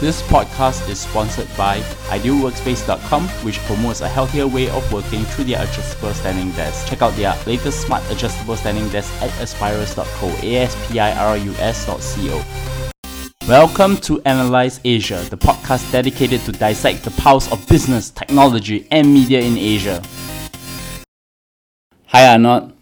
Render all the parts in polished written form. This podcast is sponsored by IdealWorkspace.com, which promotes a healthier way of working through their adjustable standing desk. Check out their latest smart adjustable standing desk at Aspirus.co, Aspirus.co. Welcome to Analyze Asia, the podcast dedicated to dissect the pulse of business, technology, and media in Asia. Hi Arnaud.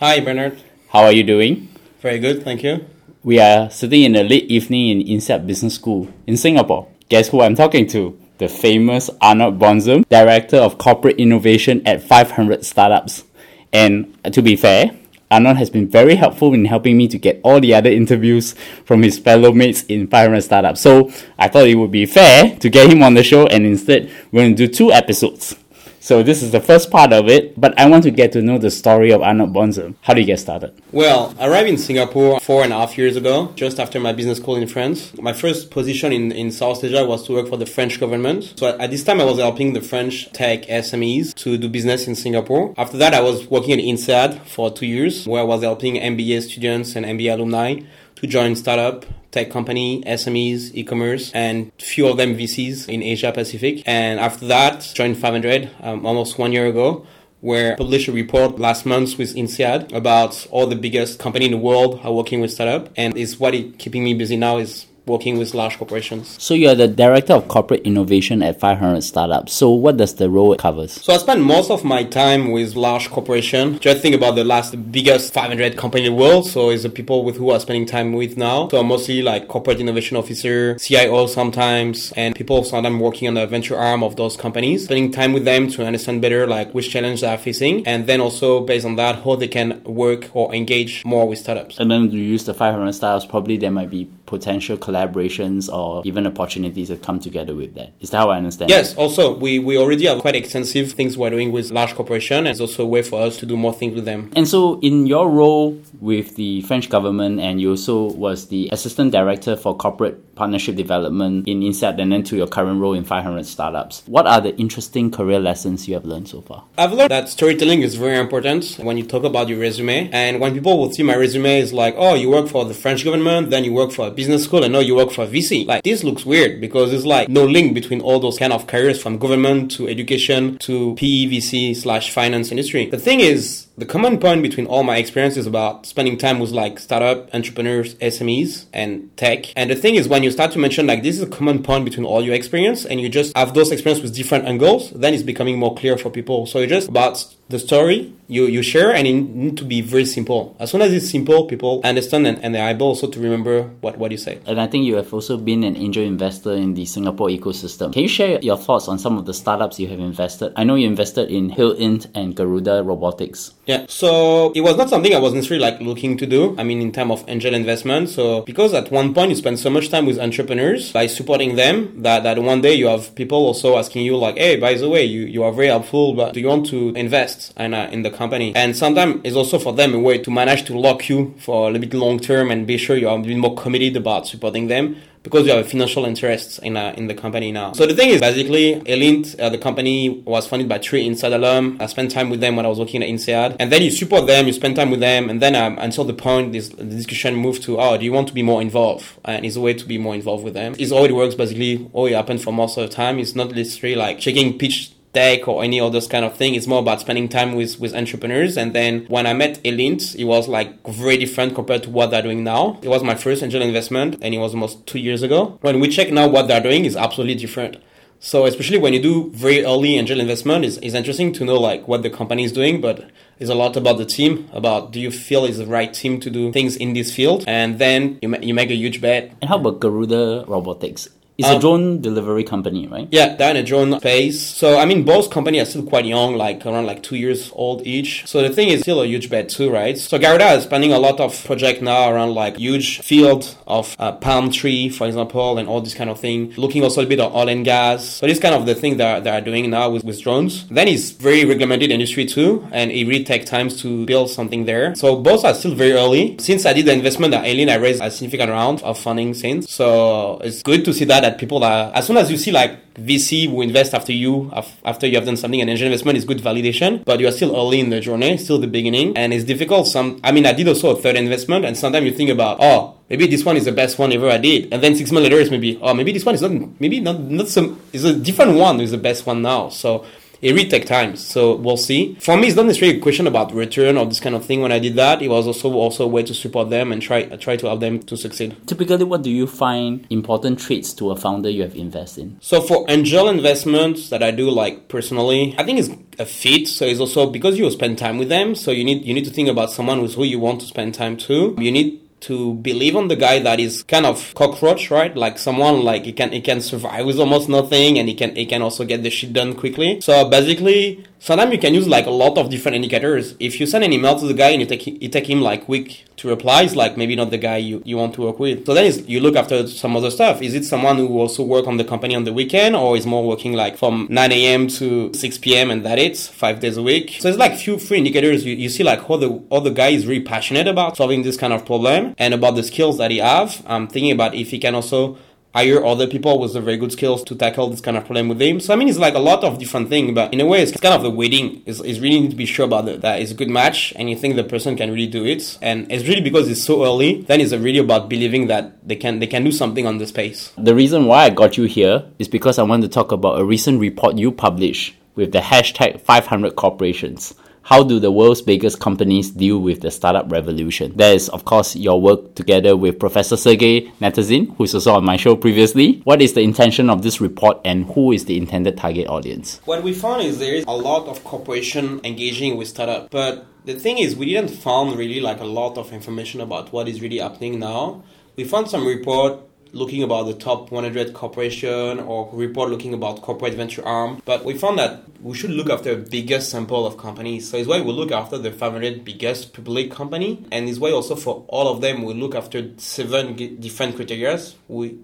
Hi Bernard. How are you doing? Very good, thank you. We are sitting in the late evening in INSEAD Business School in Singapore. Guess who I'm talking to? The famous Arnaud Bonzom, Director of Corporate Innovation at 500 Startups. And to be fair, Arnaud has been very helpful in helping me to get all the other interviews from his fellow mates in 500 Startups. So I thought it would be fair to get him on the show, and instead we're going to do two episodes. So this is the first part of it, but I want to get to know the story of Arnaud Bonzom. How did you get started? Well, I arrived in Singapore 4.5 years ago, just after my business school in France. My first position in South Asia was to work for the French government. So at this time, I was helping the French tech SMEs to do business in Singapore. After that, I was working at INSEAD for 2 years, where I was helping MBA students and MBA alumni to join startup, tech company, SMEs, e-commerce, and few of them VCs in Asia Pacific. And after that, joined 500 almost 1 year ago, where I published a report last month with INSEAD about all the biggest companies in the world are working with startup. And it's what is keeping me busy now is working with large corporations. So you are the Director of Corporate Innovation at 500 Startups. So what does the role cover? So I spend most of my time with large corporations. Just think about the biggest 500 company in the world. So it's the people with who I'm spending time with now. So I'm mostly like corporate innovation officer, CIO sometimes, and people sometimes working on the venture arm of those companies. Spending time with them to understand better like which challenge they are facing, and then also based on that how they can work or engage more with startups. And then you use the 500 Startups, probably there might be potential collaborations or even opportunities that come together with that. Is that how I understand? Yes. Also, we already have quite extensive things we're doing with large corporations, and it's also a way for us to do more things with them. And so in your role with the French government, and you also was the Assistant Director for Corporate Partnership Development in INSEAD, and then to your current role in 500 Startups, what are the interesting career lessons you have learned so far? I've learned that storytelling is very important when you talk about your resume. And when people will see my resume, it's like, oh, you work for the French government, then you work for a business school, and now you work for a VC. Like, this looks weird because there's like no link between all those kind of careers from government to education to PE/VC/finance industry. The thing is, the common point between all my experiences about spending time with like startup, entrepreneurs, SMEs, and tech. And the thing is, when you start to mention like this is a common point between all your experience, and you just have those experiences with different angles, then it's becoming more clear for people. So it's just about the story you share, and it need to be very simple. As soon as it's simple, people understand, and they're able also to remember what you say. And I think you have also been an angel investor in the Singapore ecosystem. Can you share your thoughts on some of the startups you have invested? I know you invested in Hill Int and Garuda Robotics. Yeah, so it was not something I was necessarily like looking to do. I mean, in terms of angel investment. So because at one point you spend so much time with entrepreneurs, like supporting them, that one day you have people also asking you like, hey, by the way, you are very helpful, but do you want to invest in the company? And sometimes it's also for them a way to manage to lock you for a little bit long term and be sure you are a bit more committed about supporting them, because you have a financial interest in the company now. So the thing is, basically, Elint, the company, was funded by 3 INSEAD alum. I spent time with them when I was working at INSEAD. And then you support them, you spend time with them, and then until the point the discussion moved to, oh, do you want to be more involved? And it's a way to be more involved with them. It's all it works, basically, all it happens for most of the time. It's not literally like checking pitch deck or any of those kind of thing. It's more about spending time with entrepreneurs. And then when I met Elint, it was like very different compared to what they're doing now. It was my first angel investment, and it was almost 2 years ago. When we check now what they're doing is absolutely different. So especially when you do very early angel investment, it's interesting to know like what the company is doing, but it's a lot about the team, about do you feel is the right team to do things in this field? And then you make a huge bet. And how about Garuda Robotics? It's a drone delivery company, right? Yeah, they're in a drone space. So, I mean, both companies are still quite young, like around like 2 years old each. So the thing is still a huge bet too, right? So Garuda is spending a lot of project now around like huge field of palm tree, for example, and all this kind of thing. Looking also a bit at oil and gas. So this kind of the thing they are doing now with drones. Then it's very regulated industry too, and it really takes time to build something there. So both are still very early. Since I did the investment at Elint, I raised a significant round of funding since. So it's good to see that people are, as soon as you see like VC who invest after you have done something, and angel investment is good validation, but you are still early in the journey, still the beginning, and it's difficult. I did also a third investment, and sometimes you think about, oh, maybe this one is the best one ever I did. And then 6 months later, it's maybe, oh, maybe this one is not, maybe not some, it's a different one is the best one now. So it really takes time. So we'll see. For me, it's not necessarily a question about return or this kind of thing. When I did that, it was also a way to support them and try to help them to succeed. Typically, what do you find important traits to a founder you have invested in? So for angel investments that I do, like personally, I think it's a fit. So it's also because you spend time with them. So you need to think about someone who's who you want to spend time to. You need to believe on the guy that is kind of cockroach, right? Like someone like he can survive with almost nothing, and he can also get the shit done quickly. So basically, sometimes you can use like a lot of different indicators. If you send an email to the guy and you take him like week to reply, it's like maybe not the guy you want to work with. So then you look after some other stuff. Is it someone who also work on the company on the weekend, or is more working like from 9 a.m. to 6 p.m. and that it's 5 days a week? So it's like few free indicators. You see like how the guy is really passionate about solving this kind of problem and about the skills that he have. I'm thinking about if he can also hire other people with very good skills to tackle this kind of problem with them. So, I mean, it's like a lot of different things, but in a way, it's kind of the waiting. It's really need to be sure about that it's a good match and you think the person can really do it. And it's really because it's so early, then it's really about believing that they can do something on the space. The reason why I got you here is because I want to talk about a recent report you published with the hashtag 500 corporations. How do the world's biggest companies deal with the startup revolution? That is, of course, your work together with Professor Sergei Netesen, who's also on my show previously. What is the intention of this report and who is the intended target audience? What we found is there is a lot of corporation engaging with startup, but the thing is we didn't found really like a lot of information about what is really happening now. We found some report looking about the top 100 corporation or report looking about corporate venture arm. But we found that we should look after the biggest sample of companies. So it's why we look after the 500 biggest public company. And it's why also for all of them, we look after 7 different criteria.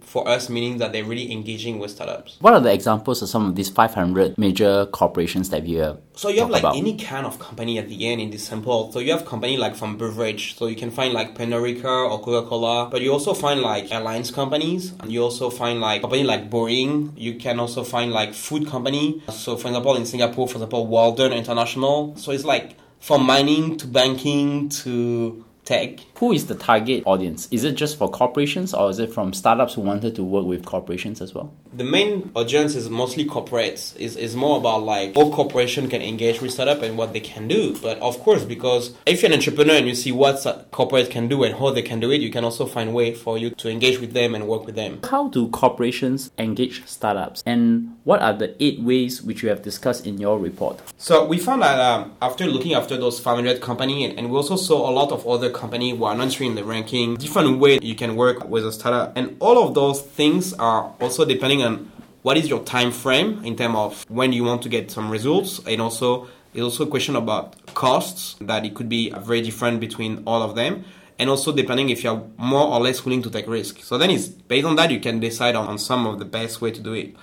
For us, meaning that they're really engaging with startups. What are the examples of some of these 500 major corporations that you have? So you have like about any kind of company at the end in this sample. So you have company like from beverage. So you can find like Panorica or Coca-Cola. But you also find like airlines companies. And you also find like company like Boeing. You can also find like food company. So for example, in Singapore, for example, Walden International. So it's like from mining to banking to tech. Who is the target audience? Is it just for corporations or is it from startups who wanted to work with corporations as well? The main audience is mostly corporates. It's more about like how corporation can engage with startup and what they can do. But of course, because if you're an entrepreneur and you see what corporate can do and how they can do it, you can also find a way for you to engage with them and work with them. How do corporations engage startups? And what are the 8 ways which you have discussed in your report? So we found that after looking after those 500 companies, and we also saw a lot of other companies who are not entering the ranking, different ways you can work with a startup. And all of those things are also depending on what is your time frame in terms of when you want to get some results. And also, it's also a question about costs, that it could be very different between all of them. And also depending if you're more or less willing to take risks. So then it's based on that, you can decide on some of the best way to do it.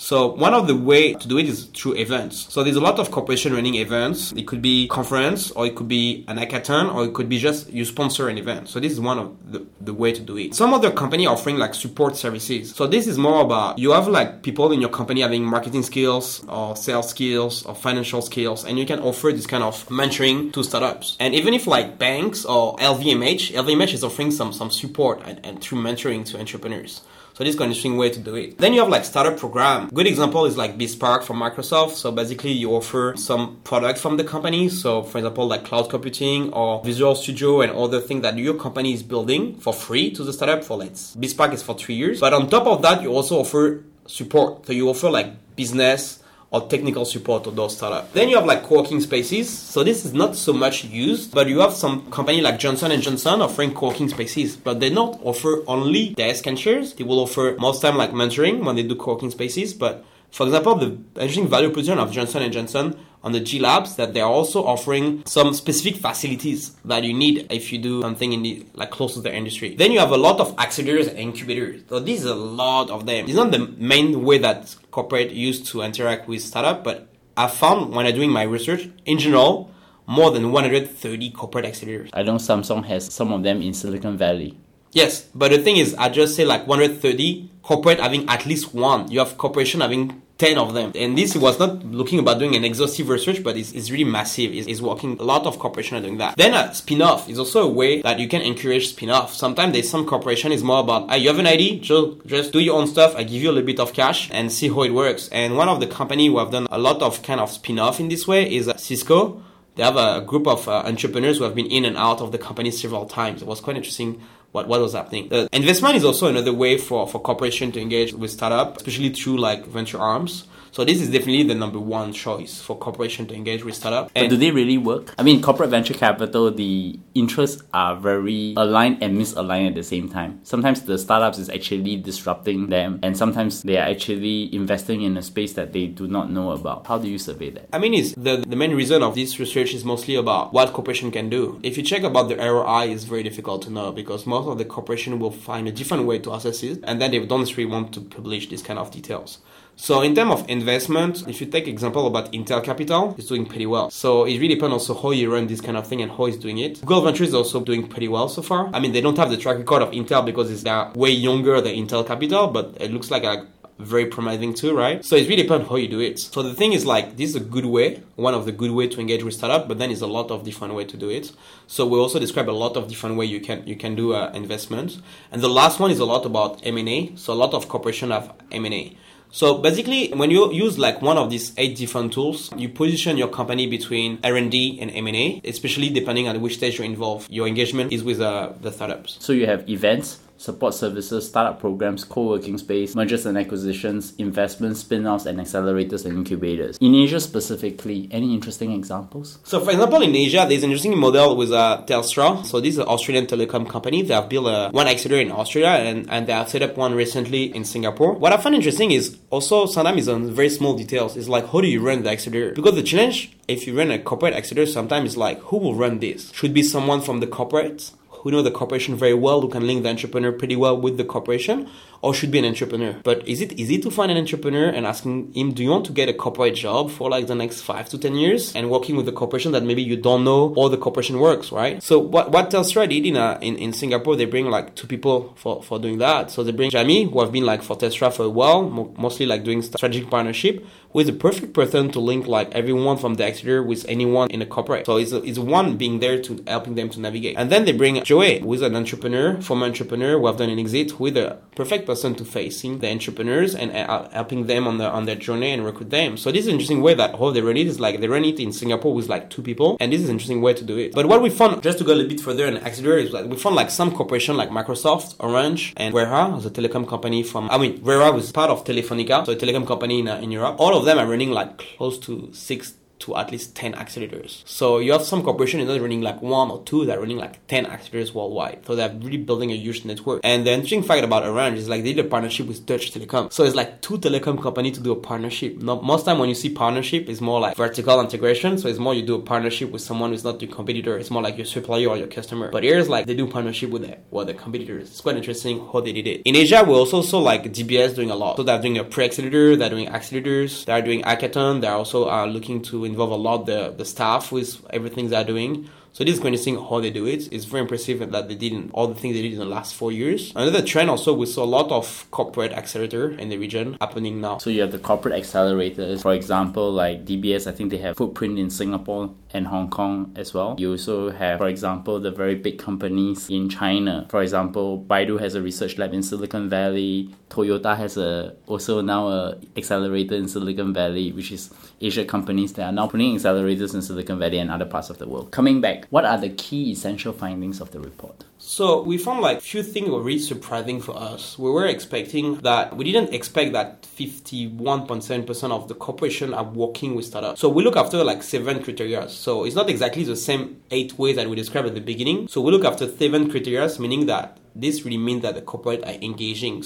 So one of the way to do it is through events. So there's a lot of corporation running events. It could be conference, or it could be an hackathon, or it could be just you sponsor an event. So this is one of the way to do it. Some other company offering like support services. So this is more about you have like people in your company having marketing skills or sales skills or financial skills, and you can offer this kind of mentoring to startups. And even if like banks or LVMH is offering some support and through mentoring to entrepreneurs. So this is an interesting way to do it. Then you have like startup program. Good example is like BizSpark from Microsoft. So basically you offer some product from the company. So for example, like cloud computing or Visual Studio and other things that your company is building for free to the startup for BizSpark is for 3 years. But on top of that, you also offer support. So you offer like business or technical support to those startups. Then you have like co-working spaces. So this is not so much used, but you have some company like Johnson & Johnson offering co-working spaces, but they not offer only desk and chairs. They will offer most time like mentoring when they do co-working spaces. But for example, the interesting value proposition of Johnson & Johnson on the G-Labs that they're also offering some specific facilities that you need if you do something in the, like close to the industry. Then you have a lot of accelerators and incubators. So these are a lot of them. It's not the main way that corporate used to interact with startup, but I found when I'm doing my research, in general, more than 130 corporate accelerators. I know Samsung has some of them in Silicon Valley. Yes, but the thing is, I just say like 130 corporate having at least one. You have corporation having 10 of them. And this was not looking about doing an exhaustive research, but it's really massive. It's working. A lot of corporations are doing that. Then a spin-off is also a way that you can encourage spin-off. Sometimes there's some corporation is more about, hey, you have an idea? Just do your own stuff. I give you a little bit of cash and see how it works. And one of the companies who have done a lot of kind of spin-off in this way is Cisco. They have a group of entrepreneurs who have been in and out of the company several times. It was quite interesting what was happening. The investment is also another way for corporation to engage with startup, especially through like venture arms. So this is definitely the number one choice for corporation to engage with startup. But do they really work? I mean, corporate venture capital, the interests are very aligned and misaligned at the same time. Sometimes the startups is actually disrupting them, and sometimes they are actually investing in a space that they do not know about. How do you survey that? I mean, it's the main reason of this research is mostly about what corporation can do. If you check about the ROI, it's very difficult to know because most of the corporation will find a different way to assess it, and then they don't really want to publish this kind of details. So in terms of investment, if you take example about Intel Capital, it's doing pretty well. So it really depends also how you run this kind of thing and how it's doing it. Google Ventures is also doing pretty well so far. I mean, they don't have the track record of Intel because it's way younger than Intel Capital, but it looks like a very promising too, right? So it really depends how you do it. So the thing is like, this is a good way, one of the good way to engage with startup, but then it's a lot of different way to do it. So we also describe a lot of different way you can do investment. And the last one is a lot about M&A. So a lot of corporation have M&A. So basically, when you use like one of these 8 different tools, you position your company between R&D and M&A, especially depending on which stage you're involved. Your engagement is with the startups. So you have events, support services, startup programs, co-working space, mergers and acquisitions, investments, spin-offs, and accelerators and incubators. In Asia specifically, any interesting examples? So for example, in Asia, there's an interesting model with Telstra. So this is an Australian telecom company. They have built one accelerator in Australia and they have set up one recently in Singapore. What I found interesting is also sometimes it's on very small details. It's like, how do you run the accelerator? Because the challenge, if you run a corporate accelerator, sometimes it's like, who will run this? Should be someone from the corporate who know the corporation very well, who can link the entrepreneur pretty well with the corporation, or should be an entrepreneur. But is it easy to find an entrepreneur and asking him, do you want to get a corporate job for like the next 5 to 10 years and working with a corporation that maybe you don't know how the corporation works, right? So what Telstra did in Singapore, they bring like 2 people for doing that. So they bring Jamie, who have been like for Telstra for a while, mostly like doing strategic partnership, who is the perfect person to link like everyone from the exterior with anyone in a corporate. So it's one being there to helping them to navigate. And then they bring Joey, who is an entrepreneur, former entrepreneur, who have done an exit with a perfect person to facing the entrepreneurs and helping them on their journey and recruit them. So this is an interesting way that how they run it is like they run it in Singapore with like 2 people, and this is an interesting way to do it. But what we found, just to go a little bit further and accelerate, is like we found like some corporation like Microsoft, Orange, and Vera, as a telecom company Vera was part of Telefonica, so a telecom company in Europe. All of them are running like close to 6 to at least 10 accelerators. So you have some corporation is not running like 1 or 2, they're running like 10 accelerators worldwide. So they're really building a huge network. And the interesting fact about Orange is like they did a partnership with Dutch Telecom. So it's like 2 telecom companies to do a partnership. Now, most time when you see partnership, it's more like vertical integration. So it's more you do a partnership with someone who's not your competitor. It's more like your supplier or your customer. But here is like they do partnership with the competitors. It's quite interesting how they did it. In Asia, we also saw like DBS doing a lot. So they're doing a pre-accelerator, they're doing accelerators, they're doing hackathon, they're also looking to involve a lot the staff with everything they're doing. So this is quite interesting how they do it. It's very impressive that they did all the things they did in the last 4 years. Another trend also, we saw a lot of corporate accelerator in the region happening now. So you have the corporate accelerators, for example, like DBS, I think they have footprint in Singapore and Hong Kong as well. You also have, for example, the very big companies in China. For example, Baidu has a research lab in Silicon Valley. Toyota has also now a accelerator in Silicon Valley, which is Asia companies that are now putting accelerators in Silicon Valley and other parts of the world. Coming back, what are the key essential findings of the report? So we found like few things were really surprising for us. We were expecting that we didn't expect that 51.7% of the corporation are working with startups. So we look after like 7 criteria. So it's not exactly the same 8 ways that we described at the beginning. So we look after 7 criteria, meaning that this really means that the corporate are engaging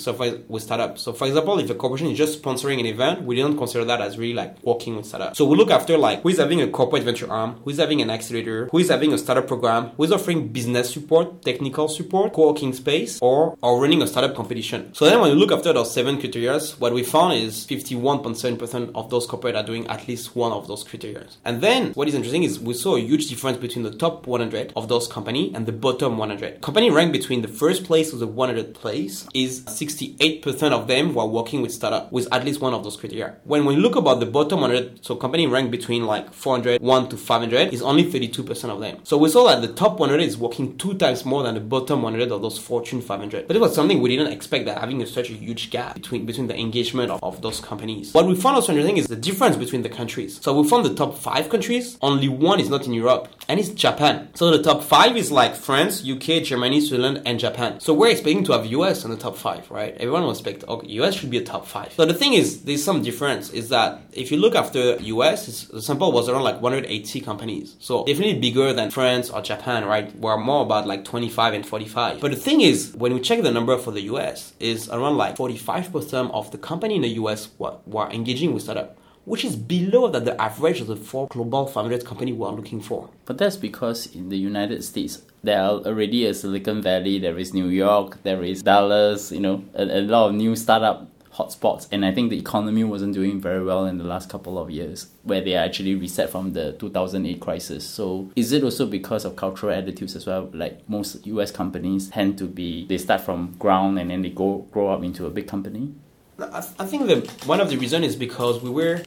with startups. So for example, if a corporation is just sponsoring an event, we don't consider that as really like working with startups. So we look after like who is having a corporate venture arm, who is having an accelerator, who is having a startup program, who is offering business support, technical support, co-working space, or running a startup competition. So then when you look after those 7 criteria, what we found is 51.7% of those corporate are doing at least one of those criteria. And then what is interesting is we saw a huge difference between the top 100 of those company and the bottom 100. Company ranked between the first first place to the 100th place is 68% of them who are working with startup with at least one of those criteria. When we look about the bottom 100, so company ranked between like 401 to 500 is only 32% of them. So we saw that the top 100 is working 2 times more than the bottom 100 of those Fortune 500. But it was something we didn't expect, that having such a huge gap between the engagement of those companies. What we found also interesting is the difference between the countries. So we found the top 5 countries, only one is not in Europe, and it's Japan. So the top 5 is like France, UK, Germany, Switzerland, and Japan. So we're expecting to have US in the top 5, right? Everyone will expect, okay, US should be a top 5. So the thing is, there's some difference, is that if you look after US, the sample was around like 180 companies. So definitely bigger than France or Japan, right? We're more about like 25 and 45. But the thing is, when we check the number for the US, is around like 45% of the company in the US were engaging with startup, which is below that the average of the 4 global 500 companies we are looking for. But that's because in the United States, there are already a Silicon Valley, there is New York, there is Dallas, you know, a lot of new startup hotspots. And I think the economy wasn't doing very well in the last couple of years, where they actually reset from the 2008 crisis. So is it also because of cultural attitudes as well? Like most US companies tend to be, they start from ground and then they grow up into a big company? I think that one of the reasons is because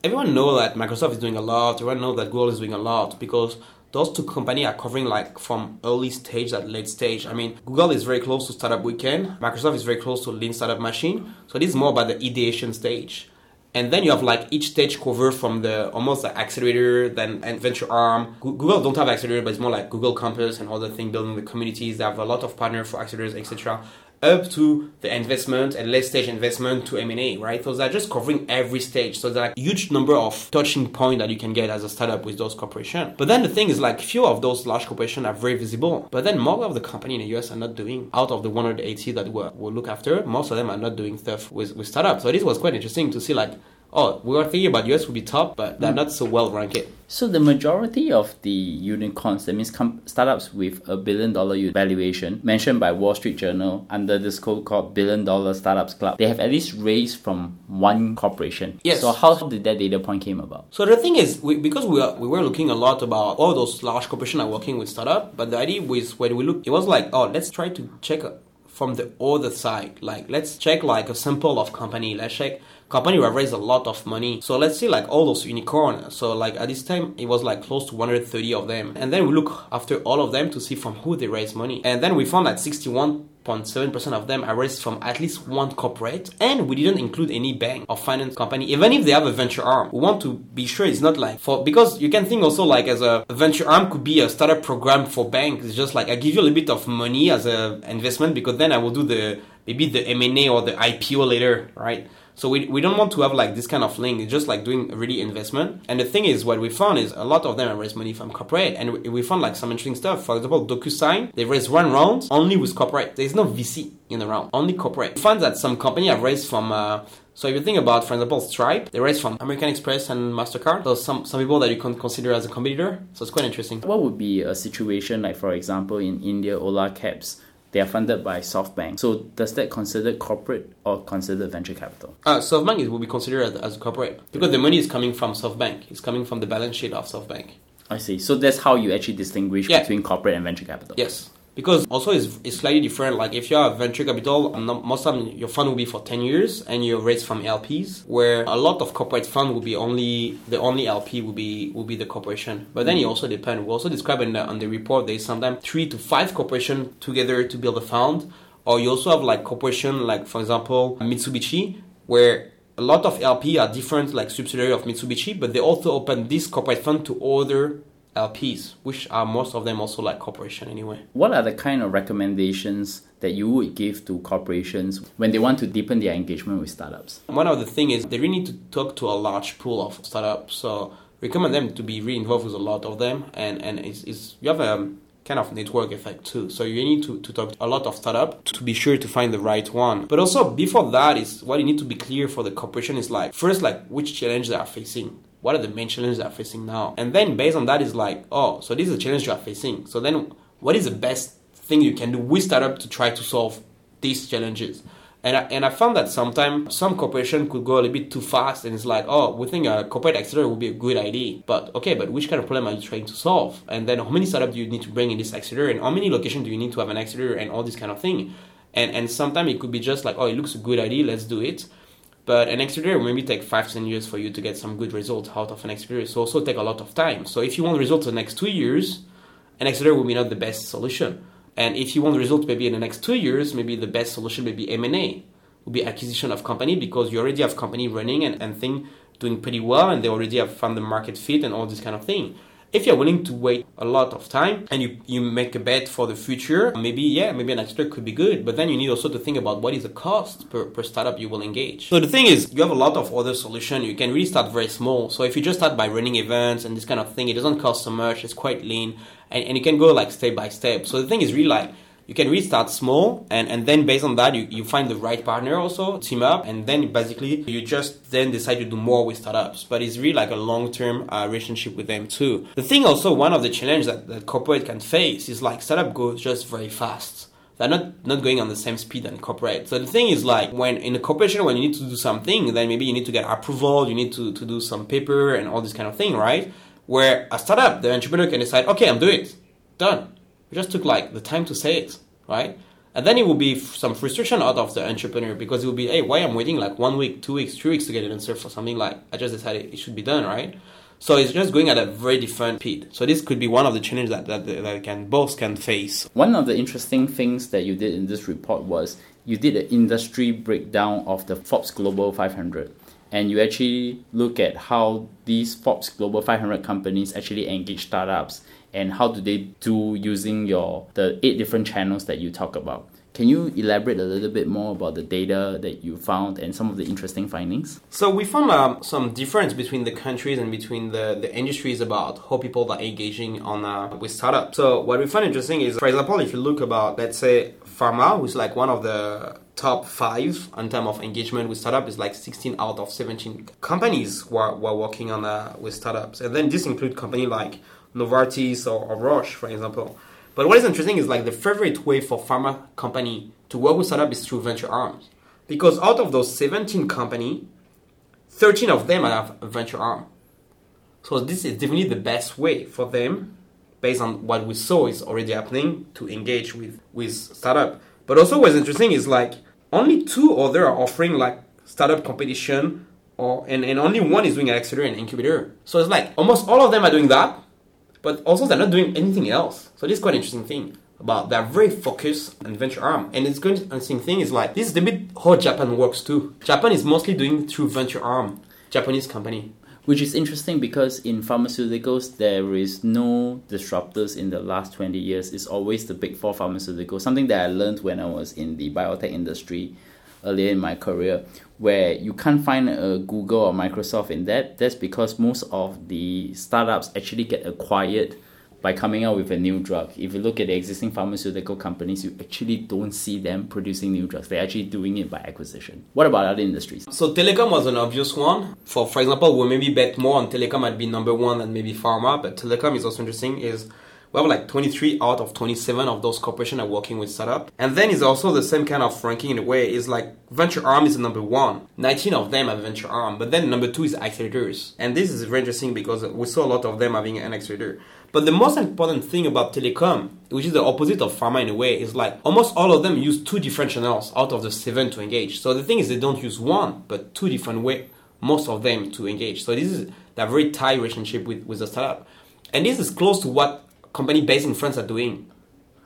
everyone knows that Microsoft is doing a lot, everyone knows that Google is doing a lot, because those 2 companies are covering like from early stage to late stage. I mean, Google is very close to Startup Weekend, Microsoft is very close to Lean Startup Machine, so this is more about the ideation stage. And then you have like each stage cover from the almost like accelerator, then and venture arm. Google don't have accelerator, but it's more like Google Campus and other things, building the communities. They have a lot of partners for accelerators, etc. Up to the investment and late stage investment to M&A, right? So they're just covering every stage. So there's a huge number of touching points that you can get as a startup with those corporations. But then the thing is, like, few of those large corporations are very visible. But then more of the company in the US are not doing. Out of the 180 that we'll look after, most of them are not doing stuff with startups. So this was quite interesting to see, like, oh, we were thinking about US would be top, but they're not so well ranked. So the majority of the unicorns, that means startups with $1 billion valuation, mentioned by Wall Street Journal under this code called $1 Billion Startups Club, they have at least raised from one corporation. Yes. So how did that data point came about? So the thing is, we were looking a lot about all those large corporations are working with startup, but the idea was when we look, it was like, oh, let's try to check from the other side. Like, let's check like a sample of company. Let's check company will raise a lot of money. So let's see like all those unicorn. So like at this time, it was like close to 130 of them. And then we look after all of them to see from who they raise money. And then we found that 61.7% of them are raised from at least one corporate, and we didn't include any bank or finance company, even if they have a venture arm. We want to be sure it's not like because you can think also like as a venture arm could be a startup program for banks. It's just like I give you a little bit of money as an investment because then I will do maybe the M&A or the IPO later, right? So we don't want to have like this kind of link. It's just like doing really investment. And the thing is, what we found is a lot of them have raised money from corporate. And we found like some interesting stuff. For example, DocuSign, they raised one round only with corporate. There's no VC in the round, only corporate. We found that some company have raised from... So if you think about, for example, Stripe, they raised from American Express and MasterCard. So some people that you can consider as a competitor. So it's quite interesting. What would be a situation like, for example, in India, Ola Cabs? They are funded by SoftBank. So does that consider corporate or consider venture capital? SoftBank will be considered as corporate because the money is coming from SoftBank. It's coming from the balance sheet of SoftBank. I see. So that's how you actually distinguish between corporate and venture capital. Yes. Because also it's slightly different. Like if you have venture capital, most of your fund will be for 10 years and you're raised from LPs, where a lot of corporate fund will be only LP will be the corporation. But then it also depends. We also describe on the report, there's sometimes 3 to 5 corporations together to build a fund. Or you also have like corporation, like for example, Mitsubishi, where a lot of LP are different, like subsidiary of Mitsubishi, but they also open this corporate fund to other LPs, which are most of them also like corporation anyway. What are the kind of recommendations that you would give to corporations when they want to deepen their engagement with startups? One of the things is they really need to talk to a large pool of startups. So recommend them to be really involved with a lot of them, and it's you have a kind of network effect too. So you need to talk to a lot of startup to be sure to find the right one. But also before that is what you need to be clear for the corporation is like first like which challenge they are facing. What are the main challenges they are facing now? And then based on that is like, oh, so this is a challenge you are facing. So then what is the best thing you can do with startup to try to solve these challenges? And I found that sometimes some corporation could go a little bit too fast and it's like, oh, we think a corporate accelerator would be a good idea. But which kind of problem are you trying to solve? And then how many startups do you need to bring in this accelerator? And how many locations do you need to have an accelerator and all this kind of thing? And sometimes it could be just like, oh, it looks a good idea, let's do it. But an accelerator will maybe take 5 to 10 years for you to get some good results out of an accelerator. So also take a lot of time. So if you want results in the next 2 years, an accelerator will be not the best solution. And if you want results maybe in the next 2 years, maybe the best solution may be M&A, will be acquisition of company, because you already have company running and thing doing pretty well, and they already have found the market fit and all this kind of thing. If you're willing to wait a lot of time and you make a bet for the future, maybe an accelerator could be good. But then you need also to think about what is the cost per startup you will engage. So the thing is, you have a lot of other solutions. You can really start very small. So if you just start by running events and this kind of thing, it doesn't cost so much. It's quite lean. And you can go like step by step. So the thing is really like, you can really start small, and then based on that, you find the right partner also, team up, and then basically you just then decide to do more with startups. But it's really like a long-term relationship with them too. The thing also, one of the challenges that corporate can face is like startup goes just very fast. They're not going on the same speed than corporate. So the thing is like, when in a corporation, when you need to do something, then maybe you need to get approval, you need to do some paper and all this kind of thing, right? Where a startup, the entrepreneur can decide, okay, I'm doing it, done. It just took like the time to say it, right? And then it will be some frustration out of the entrepreneur, because it will be, hey, why I'm waiting like 1 week, 2 weeks, 3 weeks to get an answer for something like I just decided it should be done, right? So it's just going at a very different speed. So this could be one of the challenges that both can face. One of the interesting things that you did in this report was you did an industry breakdown of the Forbes Global 500. And you actually look at how these Forbes Global 500 companies actually engage startups, and how do they do using the 8 different channels that you talk about. Can you elaborate a little bit more about the data that you found and some of the interesting findings? So we found some difference between the countries and between the industries about how people are engaging with startups. So what we found interesting is, for example, if you look about, let's say, pharma, who's like one of the top 5 in terms of engagement with startup, is like 16 out of 17 companies who are working on with startups. And then this includes companies like Novartis or Roche, for example. But what is interesting is like the favorite way for pharma company to work with startup is through venture arms. Because out of those 17 company, 13 of them have a venture arm. So this is definitely the best way for them, based on what we saw is already happening, to engage with startup. But also what's interesting is like only 2 other are offering like startup competition, and only 1 is doing an accelerator and incubator. So it's like almost all of them are doing that, but also they're not doing anything else. So this is quite an interesting thing about they're very focused on venture arm. And it's quite an interesting thing is like, this is the bit how Japan works too. Japan is mostly doing through venture arm, Japanese company. Which is interesting because in pharmaceuticals, there is no disruptors in the last 20 years. It's always the big 4 pharmaceuticals, something that I learned when I was in the biotech industry earlier in my career, where you can't find a Google or Microsoft in that. That's because most of the startups actually get acquired by coming out with a new drug. If you look at the existing pharmaceutical companies, you actually don't see them producing new drugs. They're actually doing it by acquisition. What about other industries? So telecom was an obvious one. For example, we maybe bet more on telecom and be number 1 than maybe pharma, but telecom is also interesting. Is we have like 23 out of 27 of those corporations are working with startup. And then it's also the same kind of ranking in a way. Is like venture arm is the number 1. 19 of them have venture arm, but then number 2 is accelerators. And this is very interesting because we saw a lot of them having an accelerator. But the most important thing about telecom, which is the opposite of pharma in a way, is like almost all of them use 2 different channels out of the 7 to engage. So the thing is they don't use 1, but 2 different way, most of them to engage. So this is that very tight relationship with the startup. And this is close to what company based in France are doing.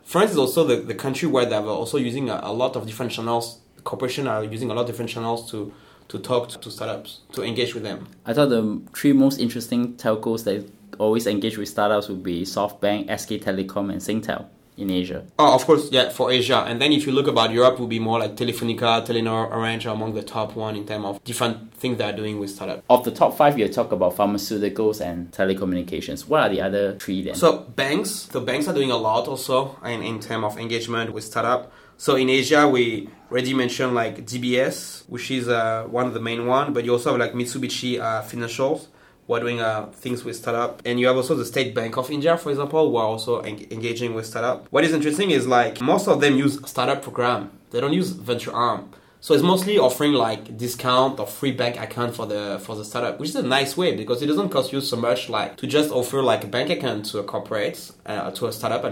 France is also the country where they're also using a lot of different channels. Corporations are using a lot of different channels to talk to startups, to engage with them. I thought the 3 most interesting telcos that always engage with startups would be SoftBank, SK Telecom, and Singtel in Asia. Oh, of course, yeah, for Asia. And then if you look about Europe, it would be more like Telefonica, Telenor, Orange are among the top 1 in terms of different things they are doing with startup. Of the top 5, you talk about pharmaceuticals and telecommunications. What are the other 3 then? So banks. So banks are doing a lot also in terms of engagement with startup. So in Asia, we already mentioned like DBS, which is one of the main one, but you also have like Mitsubishi Financials. We're doing things with startup. And you have also the State Bank of India, for example, who are also engaging with startup. What is interesting is like most of them use startup program. They don't use venture arm. So it's mostly offering like discount or free bank account for the startup, which is a nice way because it doesn't cost you so much like to just offer like a bank account to a startup,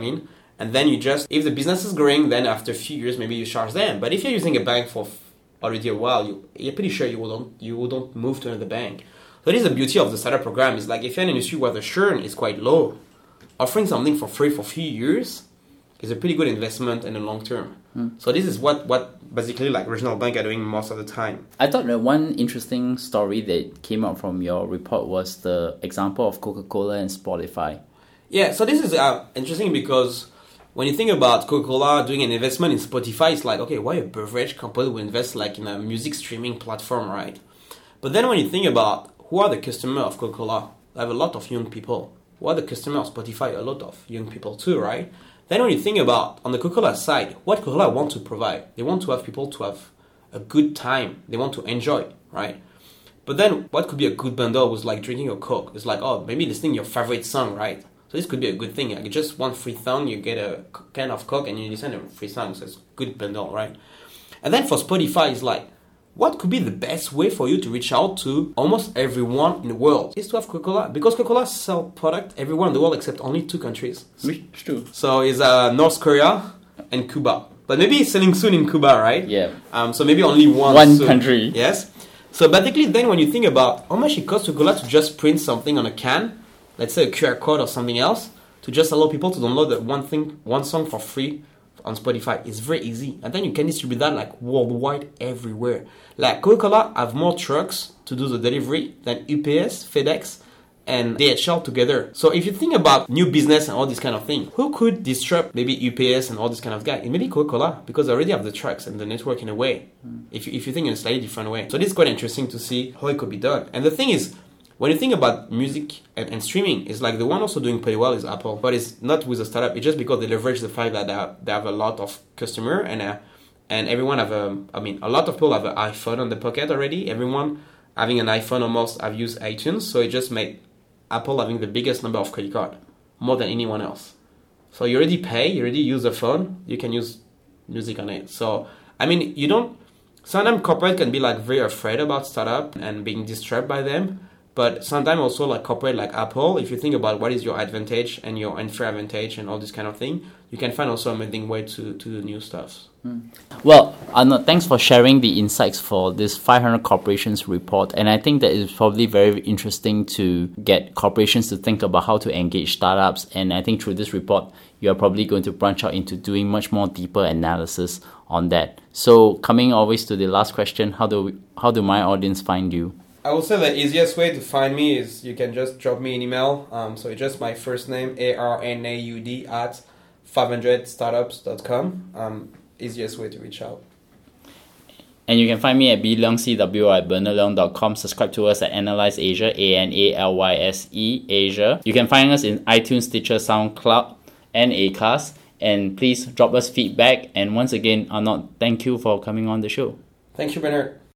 And then you just, if the business is growing, then after a few years, maybe you charge them. But if you're using a bank for already a while, you're pretty sure you won't move to another bank. So that is the beauty of the startup program. Is like if you're in an industry where the churn is quite low, offering something for free for a few years is a pretty good investment in the long term. Mm. So this is what basically like regional banks are doing most of the time. I thought that one interesting story that came out from your report was the example of Coca-Cola and Spotify. Yeah, so this is interesting because when you think about Coca-Cola doing an investment in Spotify, it's like, okay, why a beverage company will invest like in a music streaming platform, right? But then when you think about who are the customer of Coca-Cola, they have a lot of young people. Who are the customer of Spotify? A lot of young people too, right? Then when you think about, on the Coca-Cola side, what Coca-Cola wants to provide, they want to have people to have a good time. They want to enjoy, right? But then what could be a good bundle was like drinking a Coke. It's like, oh, maybe listening to your favorite song, right? So this could be a good thing. Like just one free song, you get a can of Coke and you listen to a free song. So it's a good bundle, right? And then for Spotify, it's like, what could be the best way for you to reach out to almost everyone in the world is to have Coca-Cola. Because Coca-Cola sells product everywhere in the world except only two countries. Which two? So it's North Korea and Cuba. But maybe it's selling soon in Cuba, right? Yeah. So maybe only one country. Yes. So basically then when you think about how much it costs Coca-Cola to just print something on a can, let's say a QR code or something else, to just allow people to download that one song for free on Spotify, it's very easy. And then you can distribute that like worldwide everywhere. Like Coca-Cola have more trucks to do the delivery than UPS, FedEx, and DHL together. So if you think about new business and all this kind of thing, who could disrupt maybe UPS and all this kind of guy? It may be Coca-Cola because they already have the trucks and the network in a way. If you think in a slightly different way. So this is quite interesting to see how it could be done. And the thing is, when you think about music and streaming, it's like the one also doing pretty well is Apple, but it's not with a startup. It's just because they leverage the fact that they have a lot of customer and everyone have a lot of people have an iPhone on the pocket already. Everyone having an iPhone almost have used iTunes, so it just made Apple having the biggest number of credit card, more than anyone else. So you already pay, you already use a phone, you can use music on it. So, I mean, you don't, sometimes corporate can be like very afraid about startup and being disturbed by them. But sometimes also like corporate like Apple, if you think about what is your advantage and your unfair advantage and all this kind of thing, you can find also amazing way to do new stuff. Mm. Well, Arnaud, thanks for sharing the insights for this 500 Corporations report. And I think that it's probably very interesting to get corporations to think about how to engage startups. And I think through this report, you are probably going to branch out into doing much more deeper analysis on that. So coming always to the last question, how do my audience find you? I will say the easiest way to find me is you can just drop me an email. So it's just my first name, ARNAUD at 500startups.com. Easiest way to reach out. And you can find me at BLeongCW@BernerLeong.com. Subscribe to us at Analyze Asia, ANALYSE Asia. You can find us in iTunes, Stitcher, SoundCloud, and Acast. And please drop us feedback. And once again, Arnaud, thank you for coming on the show. Thank you, Bernard.